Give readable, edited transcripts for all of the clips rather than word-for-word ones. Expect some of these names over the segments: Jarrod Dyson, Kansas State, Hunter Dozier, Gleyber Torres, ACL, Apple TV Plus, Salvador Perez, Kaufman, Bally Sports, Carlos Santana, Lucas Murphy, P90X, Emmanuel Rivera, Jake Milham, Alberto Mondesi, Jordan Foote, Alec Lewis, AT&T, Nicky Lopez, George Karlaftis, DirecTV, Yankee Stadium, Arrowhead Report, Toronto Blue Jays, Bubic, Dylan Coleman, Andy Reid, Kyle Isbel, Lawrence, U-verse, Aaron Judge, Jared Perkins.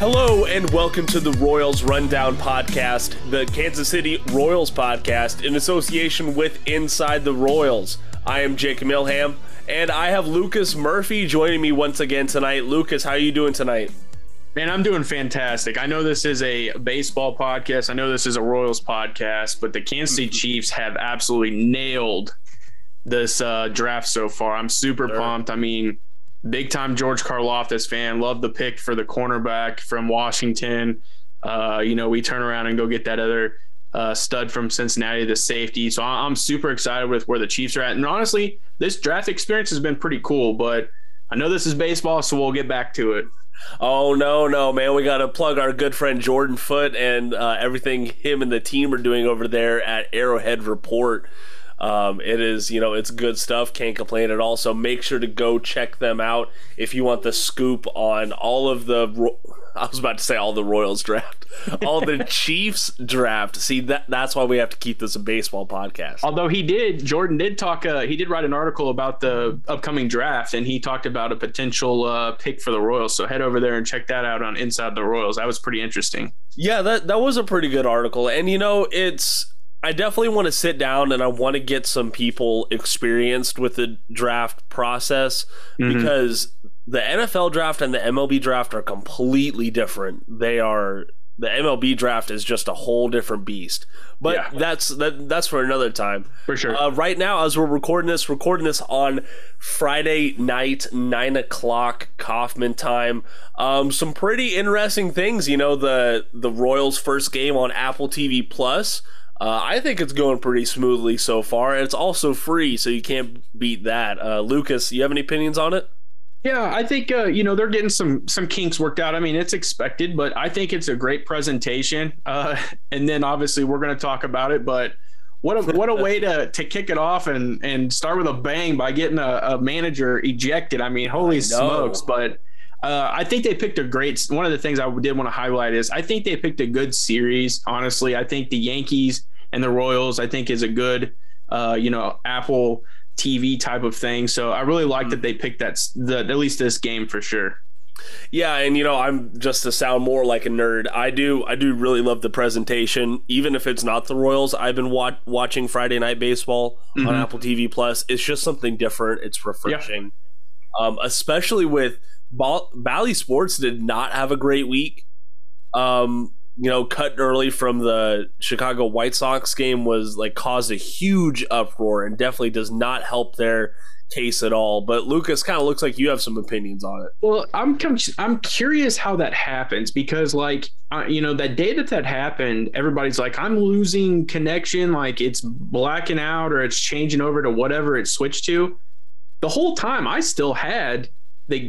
Hello and welcome to the Royals Rundown Podcast, the Kansas City Royals podcast in association with Inside the Royals. I am Jake Milham, and I have Lucas Murphy joining me once again tonight. Lucas, how are you doing tonight? Man, I'm doing fantastic. I know this is a baseball podcast. I know this is a Royals podcast, but the Kansas City Chiefs have absolutely nailed this draft so far. I'm super pumped. I mean, big-time George Karlaftis fan. Love the pick for the cornerback from Washington. You know, we turn around and go get that other stud from Cincinnati, the safety. So I'm super excited with where the Chiefs are at. And honestly, this draft experience has been pretty cool, but I know this is baseball, so we'll get back to it. Oh, no, man. We got to plug our good friend Jordan Foote and everything him and the team are doing over there at Arrowhead Report. It is, you know, it's good stuff. Can't complain at all. So make sure to go check them out if you want the scoop on all of the – I was about to say all the Royals draft. All the Chiefs draft. See, that's why we have to keep this a baseball podcast. Although Jordan did write an article about the upcoming draft, and he talked about a potential pick for the Royals. So head over there and check that out on Inside the Royals. That was pretty interesting. Yeah, that was a pretty good article. And, you know, I definitely want to sit down and I want to get some people experienced with the draft process because the NFL draft and the MLB draft are completely different. The MLB draft is just a whole different beast, but that's for another time. For sure. Right now, as we're recording this on Friday night, 9:00 Kaufman time. Some pretty interesting things, you know, the Royals' first game on Apple TV Plus. I think it's going pretty smoothly so far, and it's also free, so you can't beat that. Lucas, you have any opinions on it? Yeah, I think, you know, they're getting some kinks worked out. I mean, it's expected, but I think it's a great presentation. And then, obviously, we're going to talk about it, but what a way to kick it off and start with a bang by getting a manager ejected. I mean, holy smokes, but... I think they picked one of the things I did want to highlight is I think they picked a good series. Honestly, I think the Yankees and the Royals, I think is a good, you know, Apple TV type of thing. So I really like that they picked at least this game for sure. Yeah. And, you know, I'm just to sound more like a nerd. I do really love the presentation, even if it's not the Royals. I've been watching Friday Night Baseball on Apple TV Plus. It's just something different. It's refreshing, especially with, Bally Sports did not have a great week. You know, cut early from the Chicago White Sox game caused a huge uproar and definitely does not help their case at all. But Lucas, kind of looks like you have some opinions on it. Well, I'm curious how that happens because you know, that day that happened, everybody's like, I'm losing connection. Like it's blacking out or it's changing over to whatever it switched to. The whole time I still had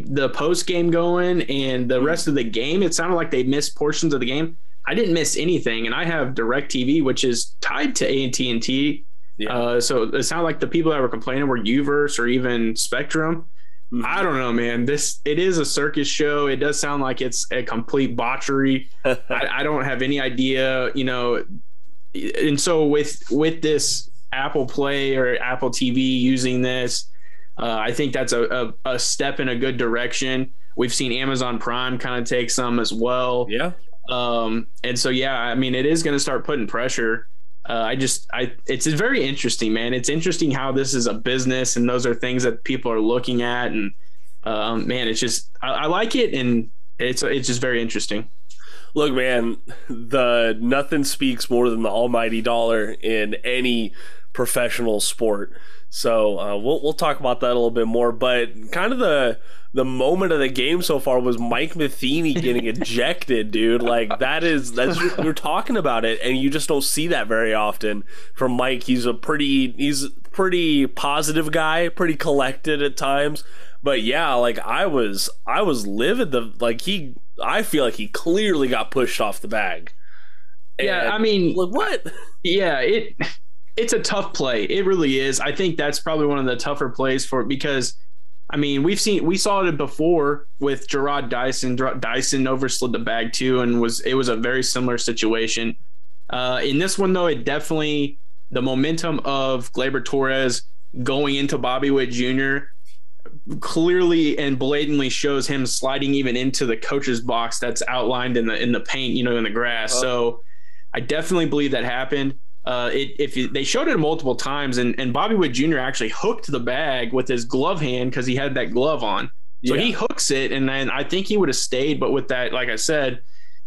the post game going and the rest of the game. It sounded like they missed portions of the game. I didn't miss anything, and I have DirecTV, which is tied to AT&T. Yeah. So it sounded like the people that were complaining were U-verse or even Spectrum. I don't know, man. It is a circus show. It does sound like it's a complete botchery. I don't have any idea, you know. And so with this Apple Play or Apple TV using this, I think that's a step in a good direction. We've seen Amazon Prime kind of take some as well. Yeah. And so, yeah, I mean, it is going to start putting pressure. It's very interesting, man. It's interesting how this is a business and those are things that people are looking at. And man, it's just, I like it. And it's just very interesting. Look, man, nothing speaks more than the almighty dollar in any professional sport. So we'll talk about that a little bit more, but kind of the moment of the game so far was Mike Matheny getting ejected, dude. Like that's you're talking about it, and you just don't see that very often from Mike. He's a pretty positive guy, pretty collected at times, but yeah, like I was livid. I feel like he clearly got pushed off the bag. Yeah, I mean, like what? Yeah, It's a tough play. It really is. I think that's probably one of the tougher plays for it because, I mean, we saw it before with Jarrod Dyson. Dyson overslid the bag too, and it was a very similar situation. In this one though, it definitely the momentum of Gleyber Torres going into Bobby Witt Jr. clearly and blatantly shows him sliding even into the coach's box that's outlined in the paint, you know, in the grass. Oh. So I definitely believe that happened. They showed it multiple times, and Bobby Witt Jr. actually hooked the bag with his glove hand because he had that glove on. So yeah. He hooks it, and then I think he would have stayed, but with that, like I said,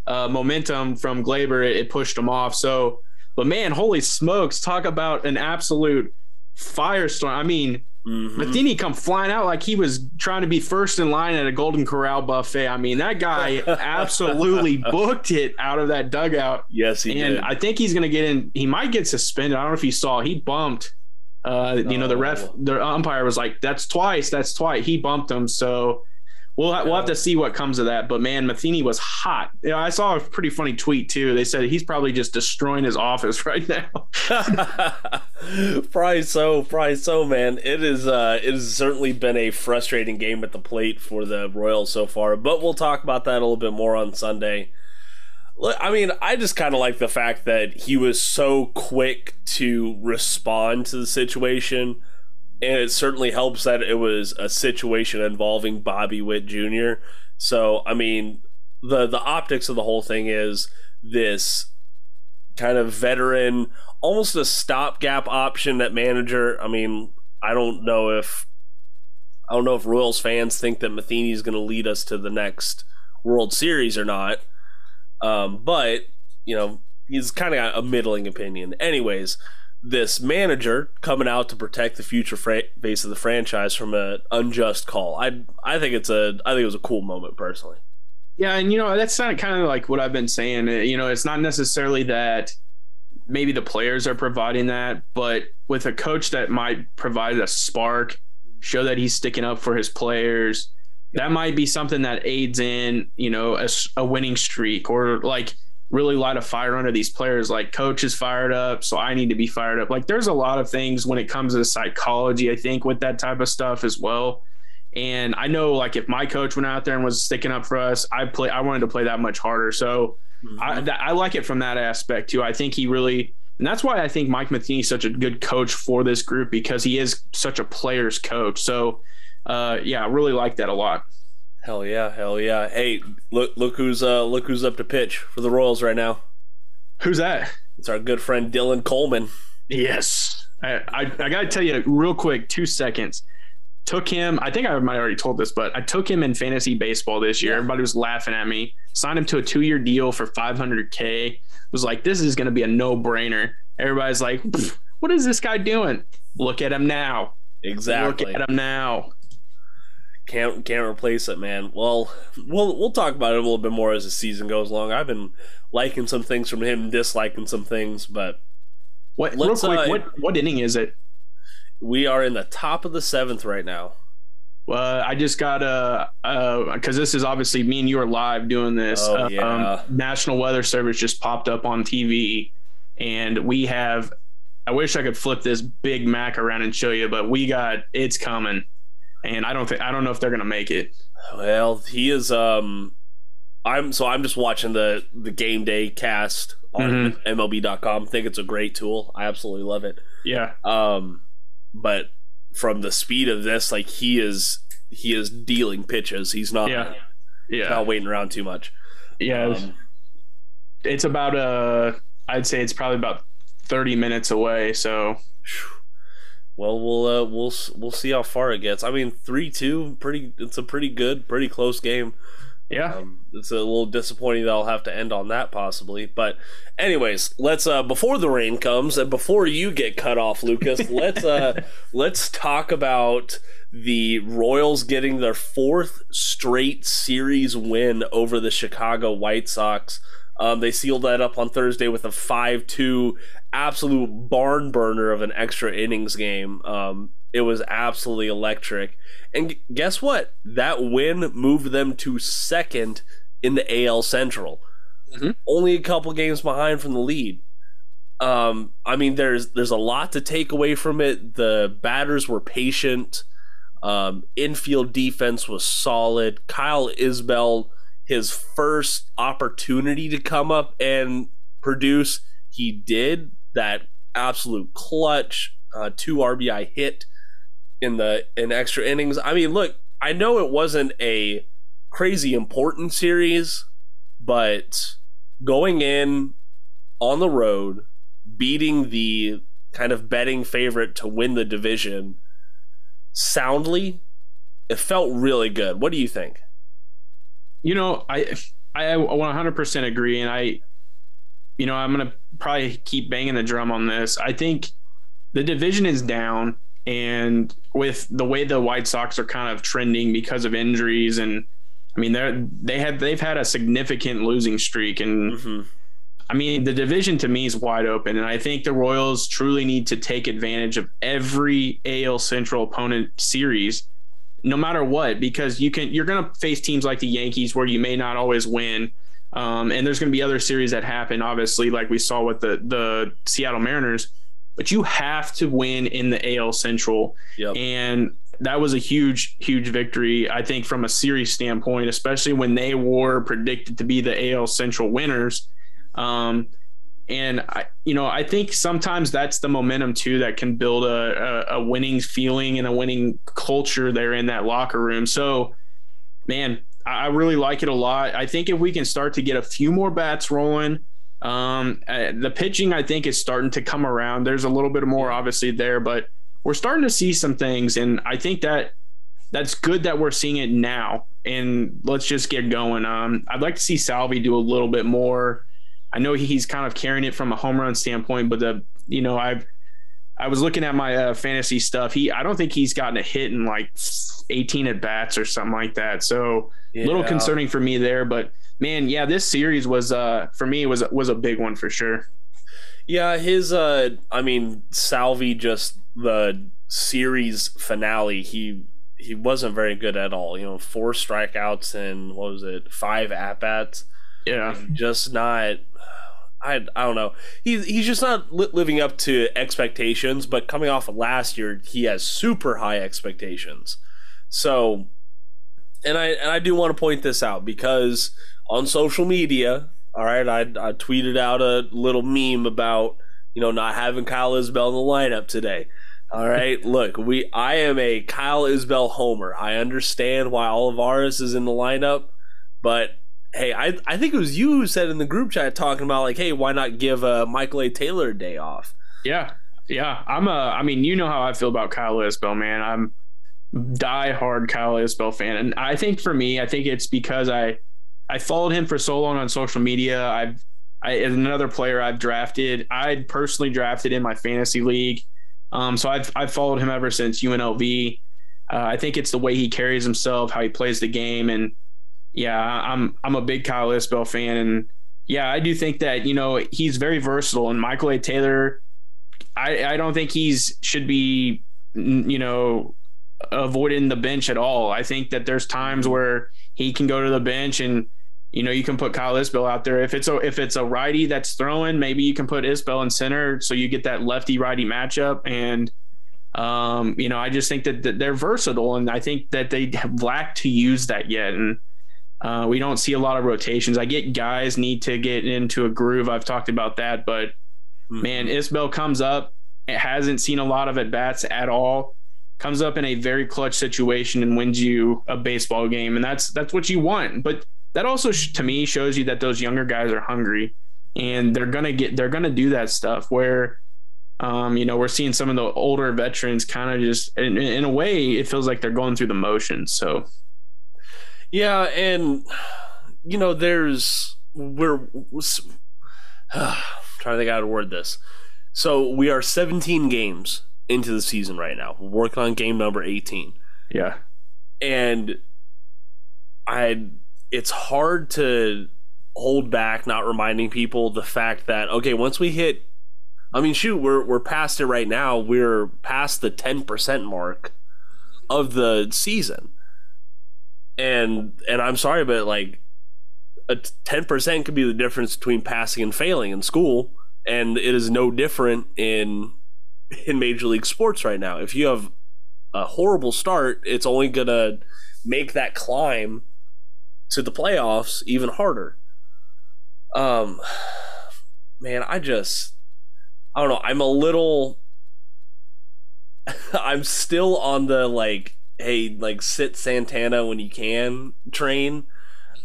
momentum from Gleyber, it pushed him off. So, but man, holy smokes, talk about an absolute firestorm. I mean, Matheny come flying out like he was trying to be first in line at a Golden Corral buffet. I mean, that guy absolutely booked it out of that dugout. Yes, he did. And I think he's going to get in. He might get suspended. I don't know if you saw. He bumped. You know, the ref, the umpire was like, "That's twice. That's twice." He bumped him. So we'll have to see what comes of that. But man, Matheny was hot. You know, I saw a pretty funny tweet too. They said he's probably just destroying his office right now. Probably so, man. It has certainly been a frustrating game at the plate for the Royals so far, but we'll talk about that a little bit more on Sunday. Look, I mean, I just kind of like the fact that he was so quick to respond to the situation, and it certainly helps that it was a situation involving Bobby Witt Jr. So, I mean, the optics of the whole thing is this kind of veteran, almost a stopgap option at manager. I mean, I don't know if Royals fans think that Matheny is going to lead us to the next World Series or not. But, you know, he's kind of got a middling opinion. Anyways, this manager coming out to protect the future face of the franchise from an unjust call. I think it was a cool moment personally. Yeah, and you know, that's not kind of like what I've been saying. You know, it's not necessarily that maybe the players are providing that, but with a coach that might provide a spark, show that he's sticking up for his players, that might be something that aids in, you know, a winning streak, or like really light a fire under these players. Like, coach is fired up, so I need to be fired up. Like, there's a lot of things when it comes to psychology, I think, with that type of stuff as well. And I know, like, if my coach went out there and was sticking up for us, I wanted to play that much harder. So I like it from that aspect too. I think he really, and that's why I think Mike Matheny is such a good coach for this group, because he is such a player's coach. So, I really like that a lot. Hell yeah. Hey, look who's up to pitch for the Royals right now. Who's that? It's our good friend Dylan Coleman. Yes. I got to tell you real quick, 2 seconds. Took him, I think I might have already told this, but I took him in fantasy baseball this year. Yeah. Everybody was laughing at me. Signed him to a 2-year deal for $500K. Was like, this is going to be a no-brainer. Everybody's like, what is this guy doing? Look at him now. Exactly. Look at him now. Can't replace it, man. Well, we'll talk about it a little bit more as the season goes along. I've been liking some things from him, disliking some things, but what inning is it? We are in the top of the 7th right now. Well, I just got because this is obviously, me and you are live doing this. Oh, yeah. National Weather Service just popped up on TV, and we have. I wish I could flip this Big Mac around and show you, but we got it's coming. And I don't know if they're gonna make it. Well, he is. I'm just watching the game day cast on MLB.com. I think it's a great tool. I absolutely love it. Yeah. But from the speed of this, like he is dealing pitches. He's not. Yeah. Yeah. Not waiting around too much. Yeah. It's about I'd say it's probably about 30 minutes away. So. Well, we'll see how far it gets. I mean, 3-2, it's a pretty close game. Yeah, it's a little disappointing that I'll have to end on that possibly. But anyways, let's before the rain comes and before you get cut off, Lucas, let's talk about the Royals getting their 4th straight series win over the Chicago White Sox. They sealed that up on Thursday with a 5-2 absolute barn burner of an extra innings game. It was absolutely electric. And guess what? That win moved them to 2nd in the AL Central. Only a couple games behind from the lead. I mean, there's a lot to take away from it. The batters were patient. Infield defense was solid. Kyle Isbel, his first opportunity to come up and produce, he did. That absolute clutch 2 RBI hit in extra innings. I mean, look, I know it wasn't a crazy important series, but going in on the road, beating the kind of betting favorite to win the division soundly, it felt really good. What do you think? You know, I 100% agree, and I'm going to probably keep banging the drum on this. I think the division is down, and with the way the White Sox are kind of trending because of injuries, and I mean, they've had a significant losing streak, and I mean, the division to me is wide open, and I think the Royals truly need to take advantage of every AL Central opponent series, no matter what, because you're going to face teams like the Yankees where you may not always win. And there's going to be other series that happen, obviously, like we saw with the Seattle Mariners, but you have to win in the AL Central. Yep. And that was a huge, huge victory, I think, from a series standpoint, especially when they were predicted to be the AL Central winners. I think sometimes that's the momentum too that can build a winning feeling and a winning culture there in that locker room. So, man, I really like it a lot. I think if we can start to get a few more bats rolling, the pitching I think is starting to come around. There's a little bit more obviously there, but we're starting to see some things, and I think that's good that we're seeing it now. And let's just get going. I'd like to see Salvi do a little bit more. I know he's kind of carrying it from a home run standpoint, but I was looking at my fantasy stuff. I don't think he's gotten a hit in like 18 at bats or something like that. So a little concerning for me there, but man, yeah, this series was for me was a big one for sure. Yeah, his Salvi, just the series finale, he wasn't very good at all. You know, 4 strikeouts and 5 at bats. Yeah, just not. I don't know. He's just not living up to expectations. But coming off of last year, he has super high expectations. So, and I do want to point this out, because on social media, all right, I tweeted out a little meme about not having Kyle Isbel in the lineup today. All right, look, I am a Kyle Isbel homer. I understand why Olivares is in the lineup, but hey, I think it was you who said in the group chat talking about like, hey, why not give Michael A. Taylor a day off? Yeah. You know how I feel about Kyle Isbel, man. I'm diehard Kyle Isbel fan, and I think for me, I think it's because I followed him for so long on social media. Another player I've drafted. I personally drafted in my fantasy league, so I've followed him ever since UNLV. I think it's the way he carries himself, how he plays the game, and yeah, I'm a big Kyle Isbel fan, and yeah, I do think that he's very versatile. And Michael A. Taylor, I don't think should be avoiding the bench at all. I think that there's times where he can go to the bench, and you can put Kyle Isbel out there. If it's a righty that's throwing, maybe you can put Isbel in center, so you get that lefty righty matchup. And I just think that they're versatile, and I think that they have lacked to use that yet. And we don't see a lot of rotations. I get guys need to get into a groove. I've talked about that, but man, Isbel comes up. It hasn't seen a lot of at-bats at all. Comes up in a very clutch situation and wins you a baseball game. And that's what you want. But that also to me shows you that those younger guys are hungry, and they're going to do that stuff where, we're seeing some of the older veterans kind of just in a way, it feels like they're going through the motions. So, yeah, and I'm trying to think how to word this. So we are 17 games into the season right now. We're working on game number 18. Yeah, and it's hard to hold back not reminding people the fact that once we hit, we're past it right now. We're past the 10% mark of the season. And I'm sorry, but like a 10% could be the difference between passing and failing in school, and it is no different in Major League Sports right now. If you have a horrible start, it's only gonna make that climb to the playoffs even harder. Man, I don't know. I'm a little I'm still on the sit Santana when you can train.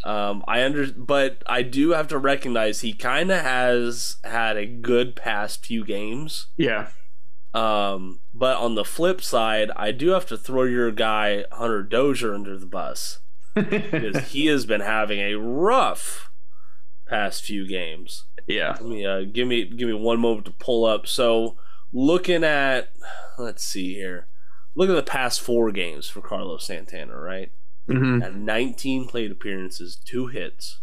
But I do have to recognize he kind of has had a good past few games. Yeah. But on the flip side, I do have to throw your guy Hunter Dozier under the bus because he has been having a rough past few games. Yeah. Give me one moment to pull up. So Look at the past four games for Carlos Santana, right? Mm-hmm. At 19 plate appearances, 2 hits.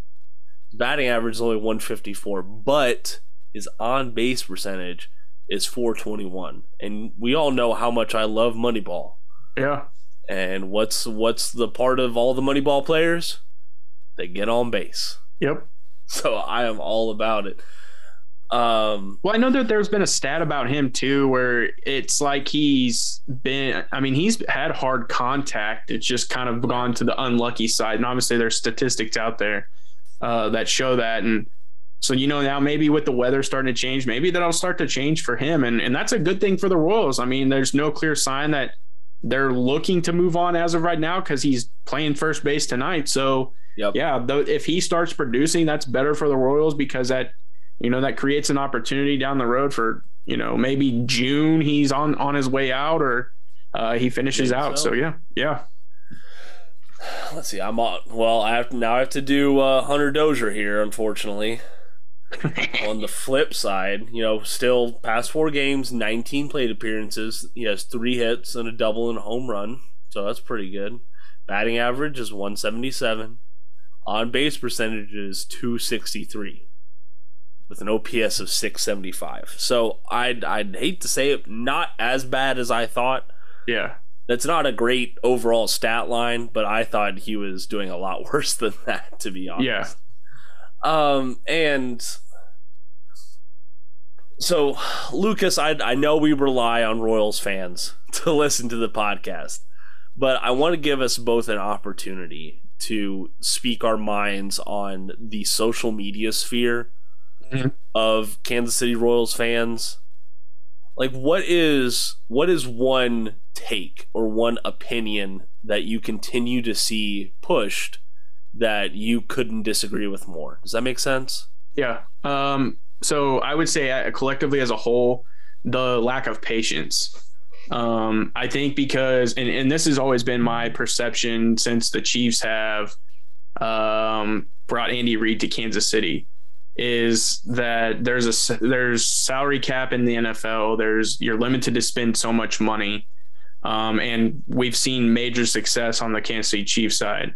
Batting average is only 154, but his on-base percentage is 421. And we all know how much I love Moneyball. Yeah. And what's the part of all the Moneyball players? They get on base. Yep. So I am all about it. Well, I know that there's been a stat about him too, where it's like he's had hard contact. It's just kind of gone to the unlucky side. And obviously there's statistics out there that show that. And so, now maybe with the weather starting to change, maybe that'll start to change for him. And that's a good thing for the Royals. I mean, there's no clear sign that they're looking to move on as of right now, because he's playing first base tonight. So yep. Yeah, though, if he starts producing, that's better for the Royals, because that, that creates an opportunity down the road for, maybe June he's on his way out, or he finishes out. So, yeah. Let's see. I have to do Hunter Dozier here, unfortunately. On the flip side, still past four games, 19 plate appearances. He has 3 hits and a double and a home run. So that's pretty good. Batting average is 177. On base percentage is 263. With an OPS of 675. So I'd hate to say it, not as bad as I thought. Yeah. That's not a great overall stat line, but I thought he was doing a lot worse than that, to be honest. Yeah. And so, Lucas, I know we rely on Royals fans to listen to the podcast, but I want to give us both an opportunity to speak our minds on the social media sphere of Kansas City Royals fans. Like, what is one take or one opinion that you continue to see pushed that you couldn't disagree with more? Does that make sense? Yeah. So I would say collectively as a whole, the lack of patience. I think because, and this has always been my perception since the Chiefs have brought Andy Reid to Kansas City, is that there's salary cap in the NFL. You're limited to spend so much money. And we've seen major success on the Kansas City Chiefs side.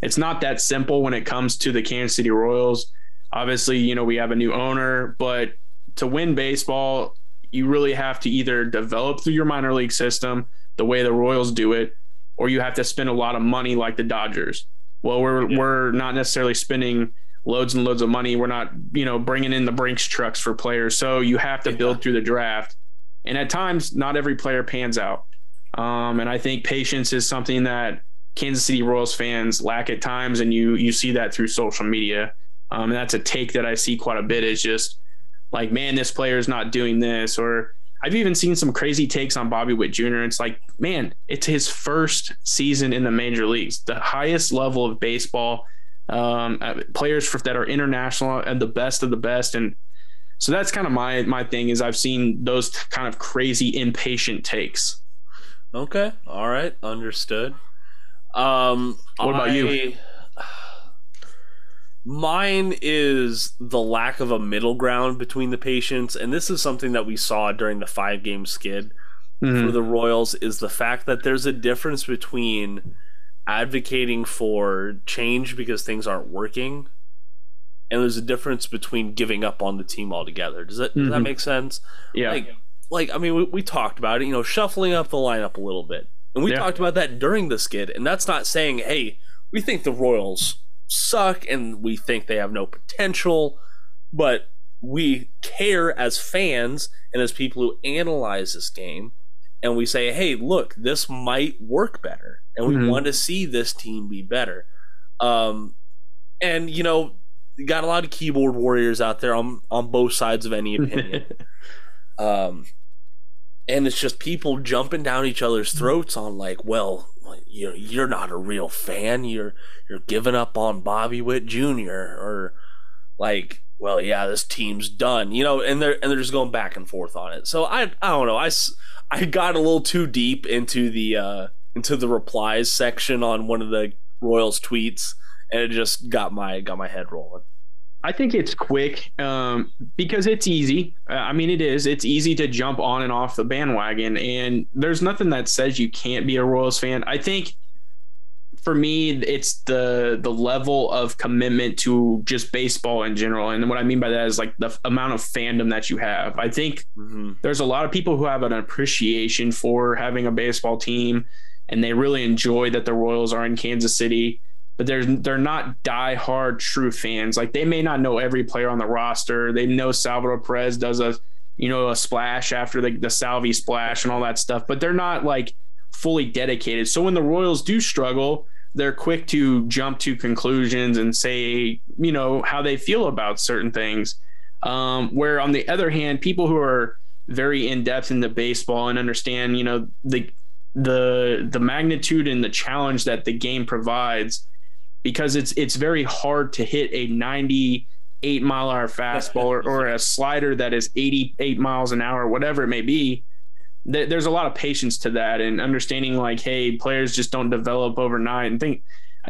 It's not that simple when it comes to the Kansas City Royals. Obviously, we have a new owner, but to win baseball, you really have to either develop through your minor league system the way the Royals do it, or you have to spend a lot of money like the Dodgers. Well, we're not necessarily spending loads and loads of money. We're not, bringing in the Brinks trucks for players. So you have to build through the draft. And at times, not every player pans out. And I think patience is something that Kansas City Royals fans lack at times. And you see that through social media. And that's a take that I see quite a bit, is just like, man, this player is not doing this. Or I've even seen some crazy takes on Bobby Witt Jr. It's like, man, it's his first season in the major leagues, the highest level of baseball. Players that are international and the best of the best. And so that's kind of my thing, is I've seen those kind of crazy impatient takes. Okay. All right. Understood. What about you? Mine is the lack of a middle ground between the patients. And this is something that we saw during the 5-game skid for the Royals, is the fact that there's a difference between advocating for change because things aren't working, and there's a difference between giving up on the team altogether. Does that make sense? Yeah. Like I mean, we talked about it, shuffling up the lineup a little bit, and we talked about that during the skid. And that's not saying, hey, we think the Royals suck and we think they have no potential, but we care as fans and as people who analyze this game, and we say, hey, look, this might work better. And we want to see this team be better. And, got a lot of keyboard warriors out there on both sides of any opinion. And it's just people jumping down each other's throats on like, well, you know, you're not a real fan. You're giving up on Bobby Witt Jr. Or like, well, yeah, this team's done, you know. And they're just going back and forth on it. So I don't know. I got a little too deep into the replies section on one of the Royals tweets, and it just got my head rolling. I think it's quick because it's easy. I mean, it is. It's easy to jump on and off the bandwagon, and there's nothing that says you can't be a Royals fan. I think for me, it's the level of commitment to just baseball in general. And what I mean by that is like the amount of fandom that you have. I think there's a lot of people who have an appreciation for having a baseball team, and they really enjoy that the Royals are in Kansas City. But they're not diehard true fans. Like, they may not know every player on the roster. They know Salvador Perez does a splash after the Salvi splash and all that stuff, but they're not like fully dedicated. So when the Royals do struggle, they're quick to jump to conclusions and say, you know, how they feel about certain things. Where on the other hand, people who are very in depth into baseball and understand, you know, the magnitude and the challenge that the game provides, because it's very hard to hit a 98-mile-an-hour fastball or a slider that is 88 miles an hour, whatever it may be. There's a lot of patience to that, and understanding like, hey, players just don't develop overnight. And think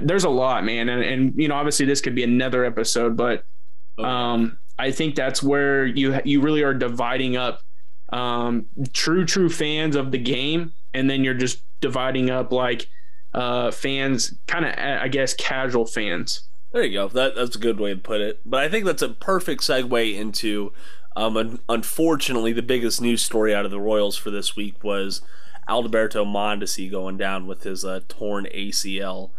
there's a lot, man. And you know, obviously this could be another episode, but I think that's where you really are dividing up true fans of the game, and then you're just dividing up like fans, kind of, I guess, casual fans. There you go. That's a good way to put it. But I think that's a perfect segue into, unfortunately, the biggest news story out of the Royals for this week was Alberto Mondesi going down with his torn ACL.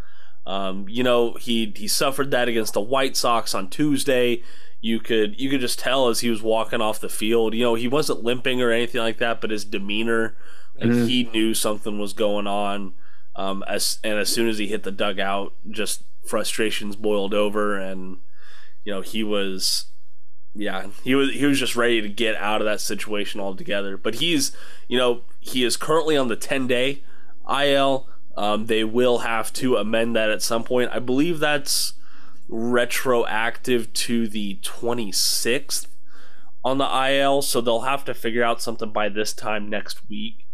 You know, he suffered that against the White Sox on Tuesday. You could just tell as he was walking off the field. You know, he wasn't limping or anything like that, but his demeanor, and he knew something was going on. As soon as he hit the dugout, just frustrations boiled over, and you know, he was just ready to get out of that situation altogether. But he is currently on the 10-day IL. They will have to amend that at some point. I believe that's retroactive to the 26th on the IL, so they'll have to figure out something by this time next week.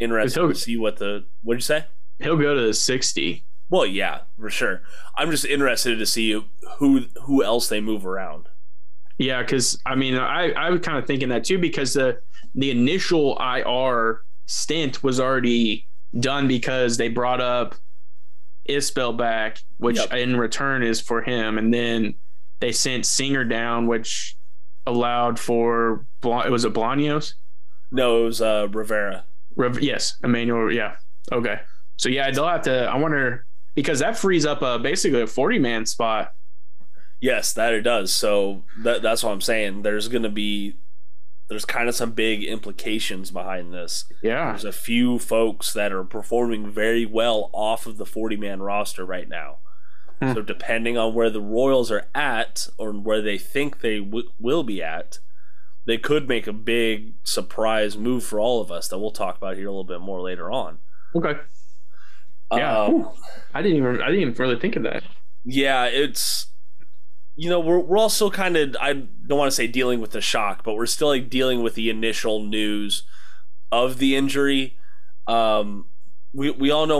Interested to see what'd you say? He'll go to the 60. Well, yeah, for sure. I'm just interested to see who else they move around. Yeah, because I mean, I was kind of thinking that too, because the initial IR stint was already done because they brought up Isbel back, which in return is for him, and then they sent Singer down, which allowed for was it Bolaños? No, it was Rivera. Yes, Emmanuel. Yeah. Okay. So yeah, they'll have to. I wonder, because that frees up basically a 40-man spot. Yes, that it does. So that's what I'm saying. There's kind of some big implications behind this. Yeah. There's a few folks that are performing very well off of the 40-man roster right now. So depending on where the Royals are at, or where they think they will be at, they could make a big surprise move for all of us that we'll talk about here a little bit more later on. Okay. Yeah. I didn't even really think of that. Yeah, it's, you know, we're all still kind of, I don't want to say dealing with the shock, but we're still like dealing with the initial news of the injury. We all know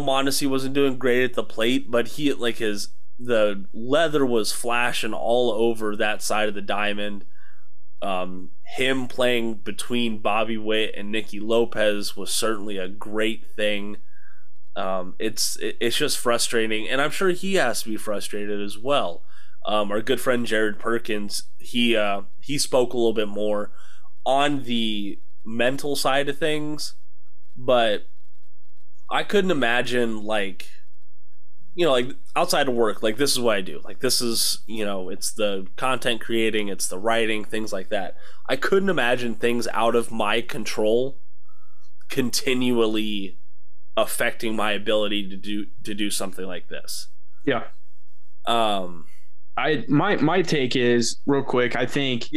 Mondesi wasn't doing great at the plate, but the leather was flashing all over that side of the diamond. Him playing between Bobby Witt and Nicky Lopez was certainly a great thing. It's just frustrating, and I'm sure he has to be frustrated as well. Our good friend Jared Perkins, he spoke a little bit more on the mental side of things, but I couldn't imagine, like, you know, like outside of work, like this is what I do. Like this is, you know, it's the content creating, it's the writing, things like that. I couldn't imagine things out of my control continually affecting my ability to do something like this. Yeah. My take is real quick. I think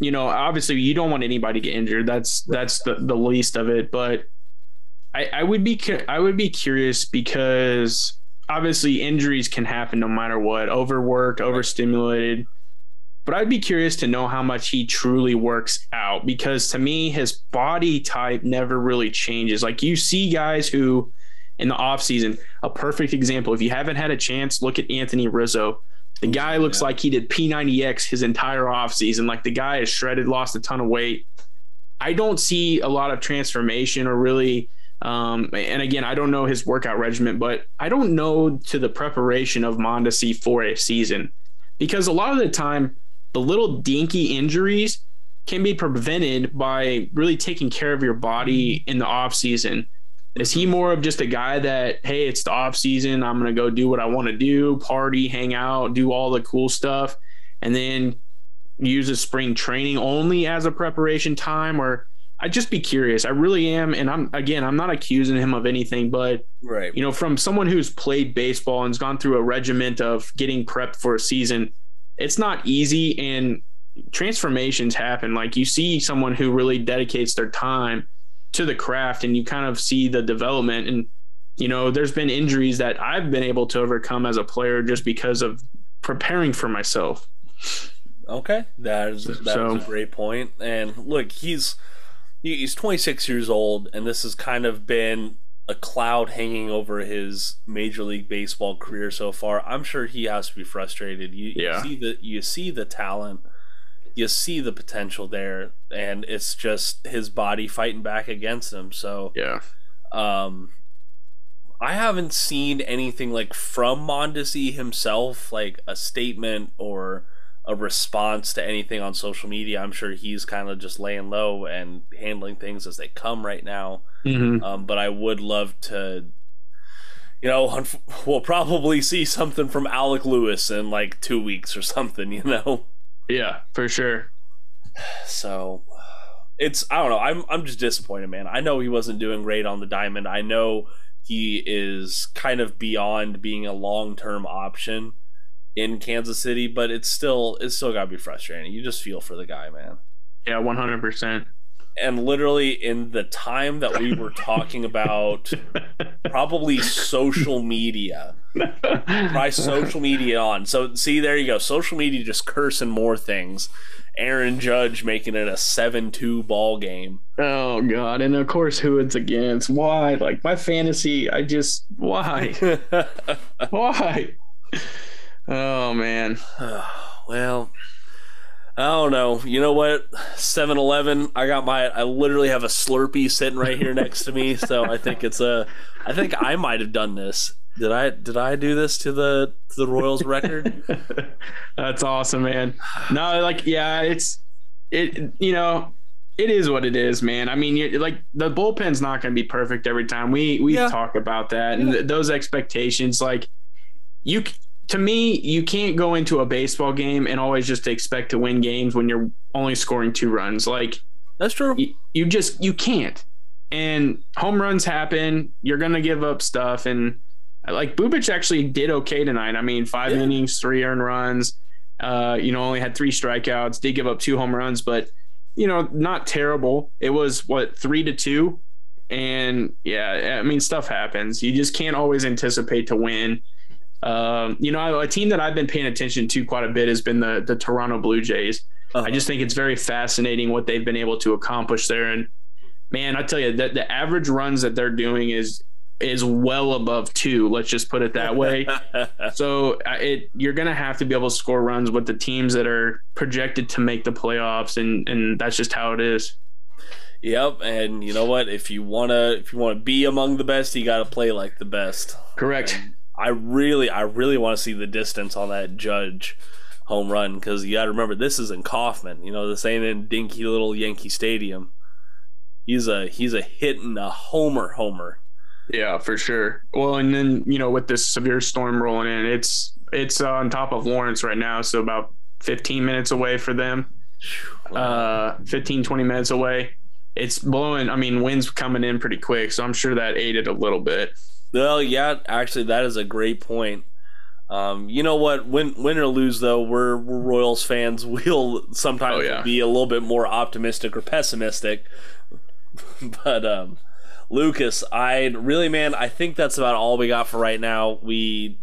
you know, obviously you don't want anybody to get injured. That's the least of it. But I would be curious, because obviously injuries can happen no matter what, overworked, overstimulated. But I'd be curious to know how much he truly works out, because to me, his body type never really changes. Like, you see guys who in the off season, a perfect example. If you haven't had a chance, look at Anthony Rizzo. The guy looks like he did P90X his entire offseason. Like, the guy is shredded, lost a ton of weight. I don't see a lot of transformation or really and again, I don't know his workout regimen, but I don't know to the preparation of Mondesi for a season, because a lot of the time the little dinky injuries can be prevented by really taking care of your body in the offseason. Is he more of just a guy that, hey, it's the off season, I'm going to go do what I want to do, party, hang out, do all the cool stuff, and then uses spring training only as a preparation time? Or I'd just be curious. I really am. And I'm not accusing him of anything, but you know, from someone who's played baseball and's gone through a regiment of getting prepped for a season, it's not easy, and transformations happen. Like, you see someone who really dedicates their time to the craft, and you kind of see the development. And, you know, there's been injuries that I've been able to overcome as a player just because of preparing for myself. Okay. That is a great point. And look, he's 26 years old, and this has kind of been a cloud hanging over his Major League Baseball career so far. I'm sure he has to be frustrated. You see the talent, you see the potential there, and it's just his body fighting back against him. So I haven't seen anything like from Mondesi himself, like a statement or a response to anything on social media. I'm sure he's kind of just laying low and handling things as they come right now. Mm-hmm. But I would love to, you know, we'll probably see something from Alec Lewis in like 2 weeks or something, you know? Yeah, for sure. So it's, I don't know. I'm just disappointed, man. I know he wasn't doing great on the diamond. I know he is kind of beyond being a long-term option in Kansas City, but it's still gotta be frustrating. You just feel for the guy, man. Yeah, 100%. And literally in the time that we were talking about probably social media, try social media on. So see, there you go. Social media just cursing more things. Aaron Judge making it a 7-2 ball game. Oh God. And of course, who it's against. Why? Like, my fantasy, why? Why? Oh man. Well, I don't know. You know what? 7-Eleven. I literally have a Slurpee sitting right here next to me, so I think I might have done this. Did I do this to the Royals record? That's awesome, man. No, like, yeah, it is what it is, man. I mean, like, the bullpen's not going to be perfect every time. We talk about that and those expectations. Like, to me, you can't go into a baseball game and always just expect to win games when you're only scoring 2 runs. Like, that's true. You can't. And home runs happen. You're going to give up stuff. And like, Bubic actually did okay tonight. I mean, 5 innings, 3 earned runs, only had 3 strikeouts, did give up 2 home runs, but, you know, not terrible. It was 3-2. And yeah, I mean, stuff happens. You just can't always anticipate to win. A team that I've been paying attention to quite a bit has been the Toronto Blue Jays. Uh-huh. I just think it's very fascinating what they've been able to accomplish there. And man, I tell you that the average runs that they're doing is well above 2. Let's just put it that way. So you're going to have to be able to score runs with the teams that are projected to make the playoffs. And that's just how it is. Yep. And you know what, if you want to be among the best, you got to play like the best. Correct. And I really want to see the distance on that Judge home run, because you got to remember, this is in Kaufman. You know, this ain't in dinky little Yankee Stadium. He's a hitting a homer. Yeah, for sure. Well, and then, you know, with this severe storm rolling in, it's on top of Lawrence right now, so about 15 minutes away for them. 15-20 minutes away. It's blowing. I mean, wind's coming in pretty quick, so I'm sure that aided a little bit. Well, yeah, actually, that is a great point. You know what? Win or lose, though, we're Royals fans. We'll sometimes be a little bit more optimistic or pessimistic. But Lucas, I think that's about all we got for right now. We're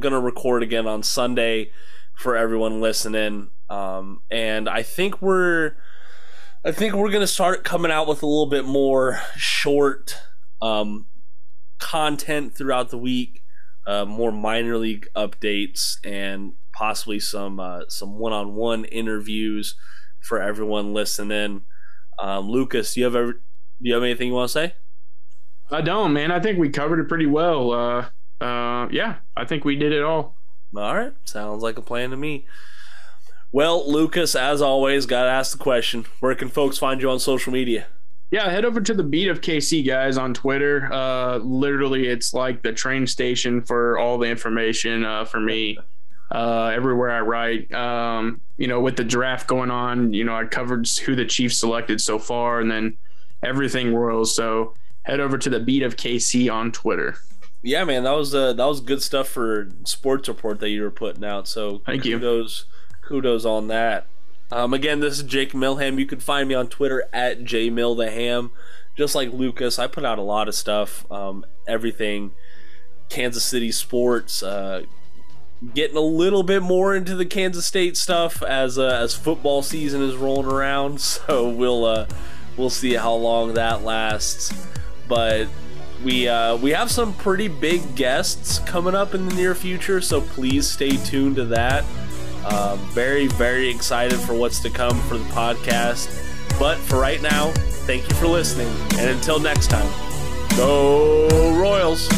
gonna record again on Sunday for everyone listening. And I think we're gonna start coming out with a little bit more short content throughout the week, more minor league updates, and possibly some one-on-one interviews for everyone listening. Lucas, do you have anything you want to say? I don't, man. I think we covered it pretty well. I think we did it all. All right. Sounds like a plan to me. Well, Lucas, as always, got to ask the question. Where can folks find you on social media? Yeah, head over to the Beat of KC guys on Twitter. Literally, it's like the train station for all the information for me. Everywhere I write, with the draft going on, I covered who the Chiefs selected so far and then everything Royals. So head over to the Beat of KC on Twitter. Yeah, man, that was good stuff for Sports Report that you were putting out. So thank you. Kudos on that. Again, this is Jake Milham. You can find me on Twitter at jmiltheham. Just like Lucas, I put out a lot of stuff, everything Kansas City sports, getting a little bit more into the Kansas State stuff as football season is rolling around. So we'll see how long that lasts. But we have some pretty big guests coming up in the near future, so please stay tuned to that. Very, very excited for what's to come for the podcast. But for right now, thank you for listening. And until next time, go Royals!